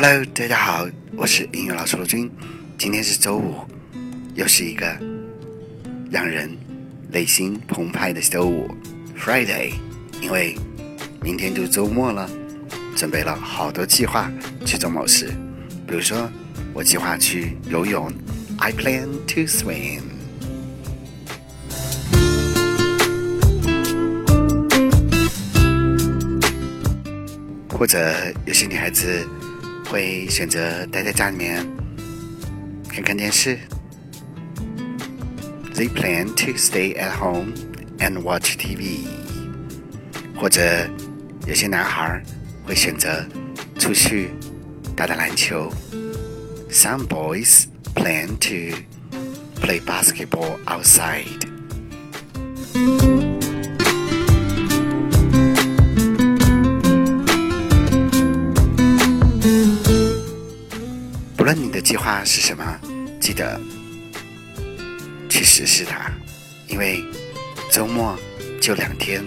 Hello， 大家好，我是音乐老师陆军。今天是周五，又是一个让人内心澎湃的周五 Friday， 因为明天就周末了，准备了好多计划去做某事。比如说，我计划去游泳 ，I plan to swim。或者有些女孩子会选择待在家里面看电视。They plan to stay at home and watch TV。 或者有些男孩会选择出去打篮球。 Some boys plan to play basketball outside。无论你的计划是什么，记得去实施它，因为周末就2天，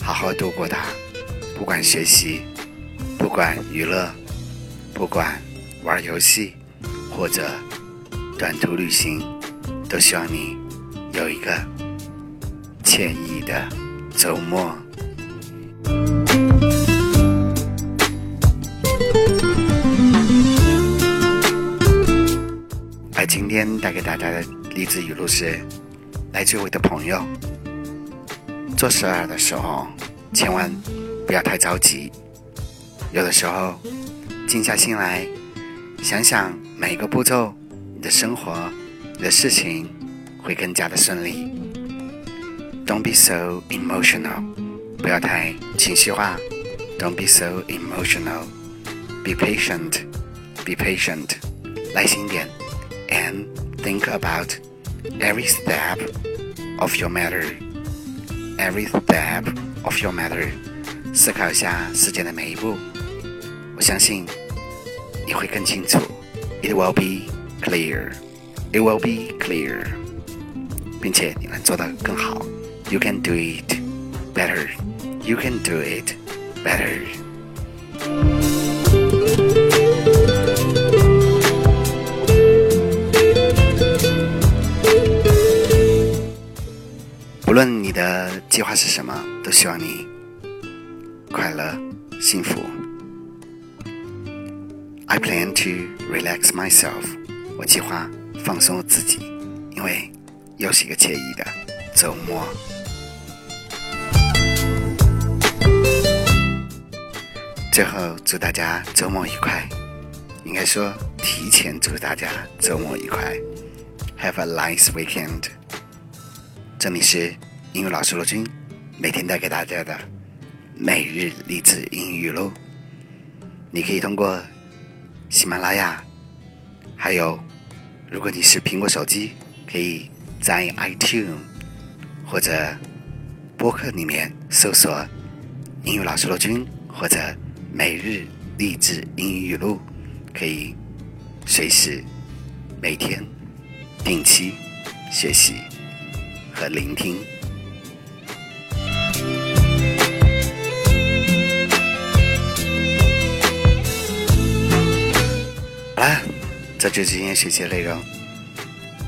好好度过它。不管学习，不管娱乐，不管玩游戏，或者短途旅行，都希望你有一个惬意的周末。今天带给大家的励志语录是来自我的朋友：做事儿的时候千万不要太着急，有的时候静下心来想想每一个步骤，你的生活你的事情会更加的顺利。 Don't be so emotional， 不要太情绪化。 Don't be so emotional， Be patient， Be patient， 耐心点and think about every step of your matter. Every step of your matter. 思考一下事件的每一步，我相信你会更清楚。It will be clear. It will be clear. 并且你能做得更好。You can do it better. You can do it better.无论你的计划是什么，都希望你快乐幸福。 I plan to relax myself， 我计划放松自己，因为又是一个惬意的周末。最后祝大家周末愉快，应该说提前祝大家周末愉快。 Have a nice weekend。这里是英语老师罗军每天带给大家的每日励志英语语录，你可以通过喜马拉雅，还有如果你是苹果手机，可以在 iTunes 或者播客里面搜索英语老师罗军或者每日励志英语语录，可以随时每天定期学习和聆听。好啦，这就是今天学习的内容，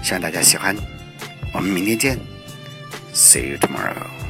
希望大家喜欢。我们明天见 ，See you tomorrow。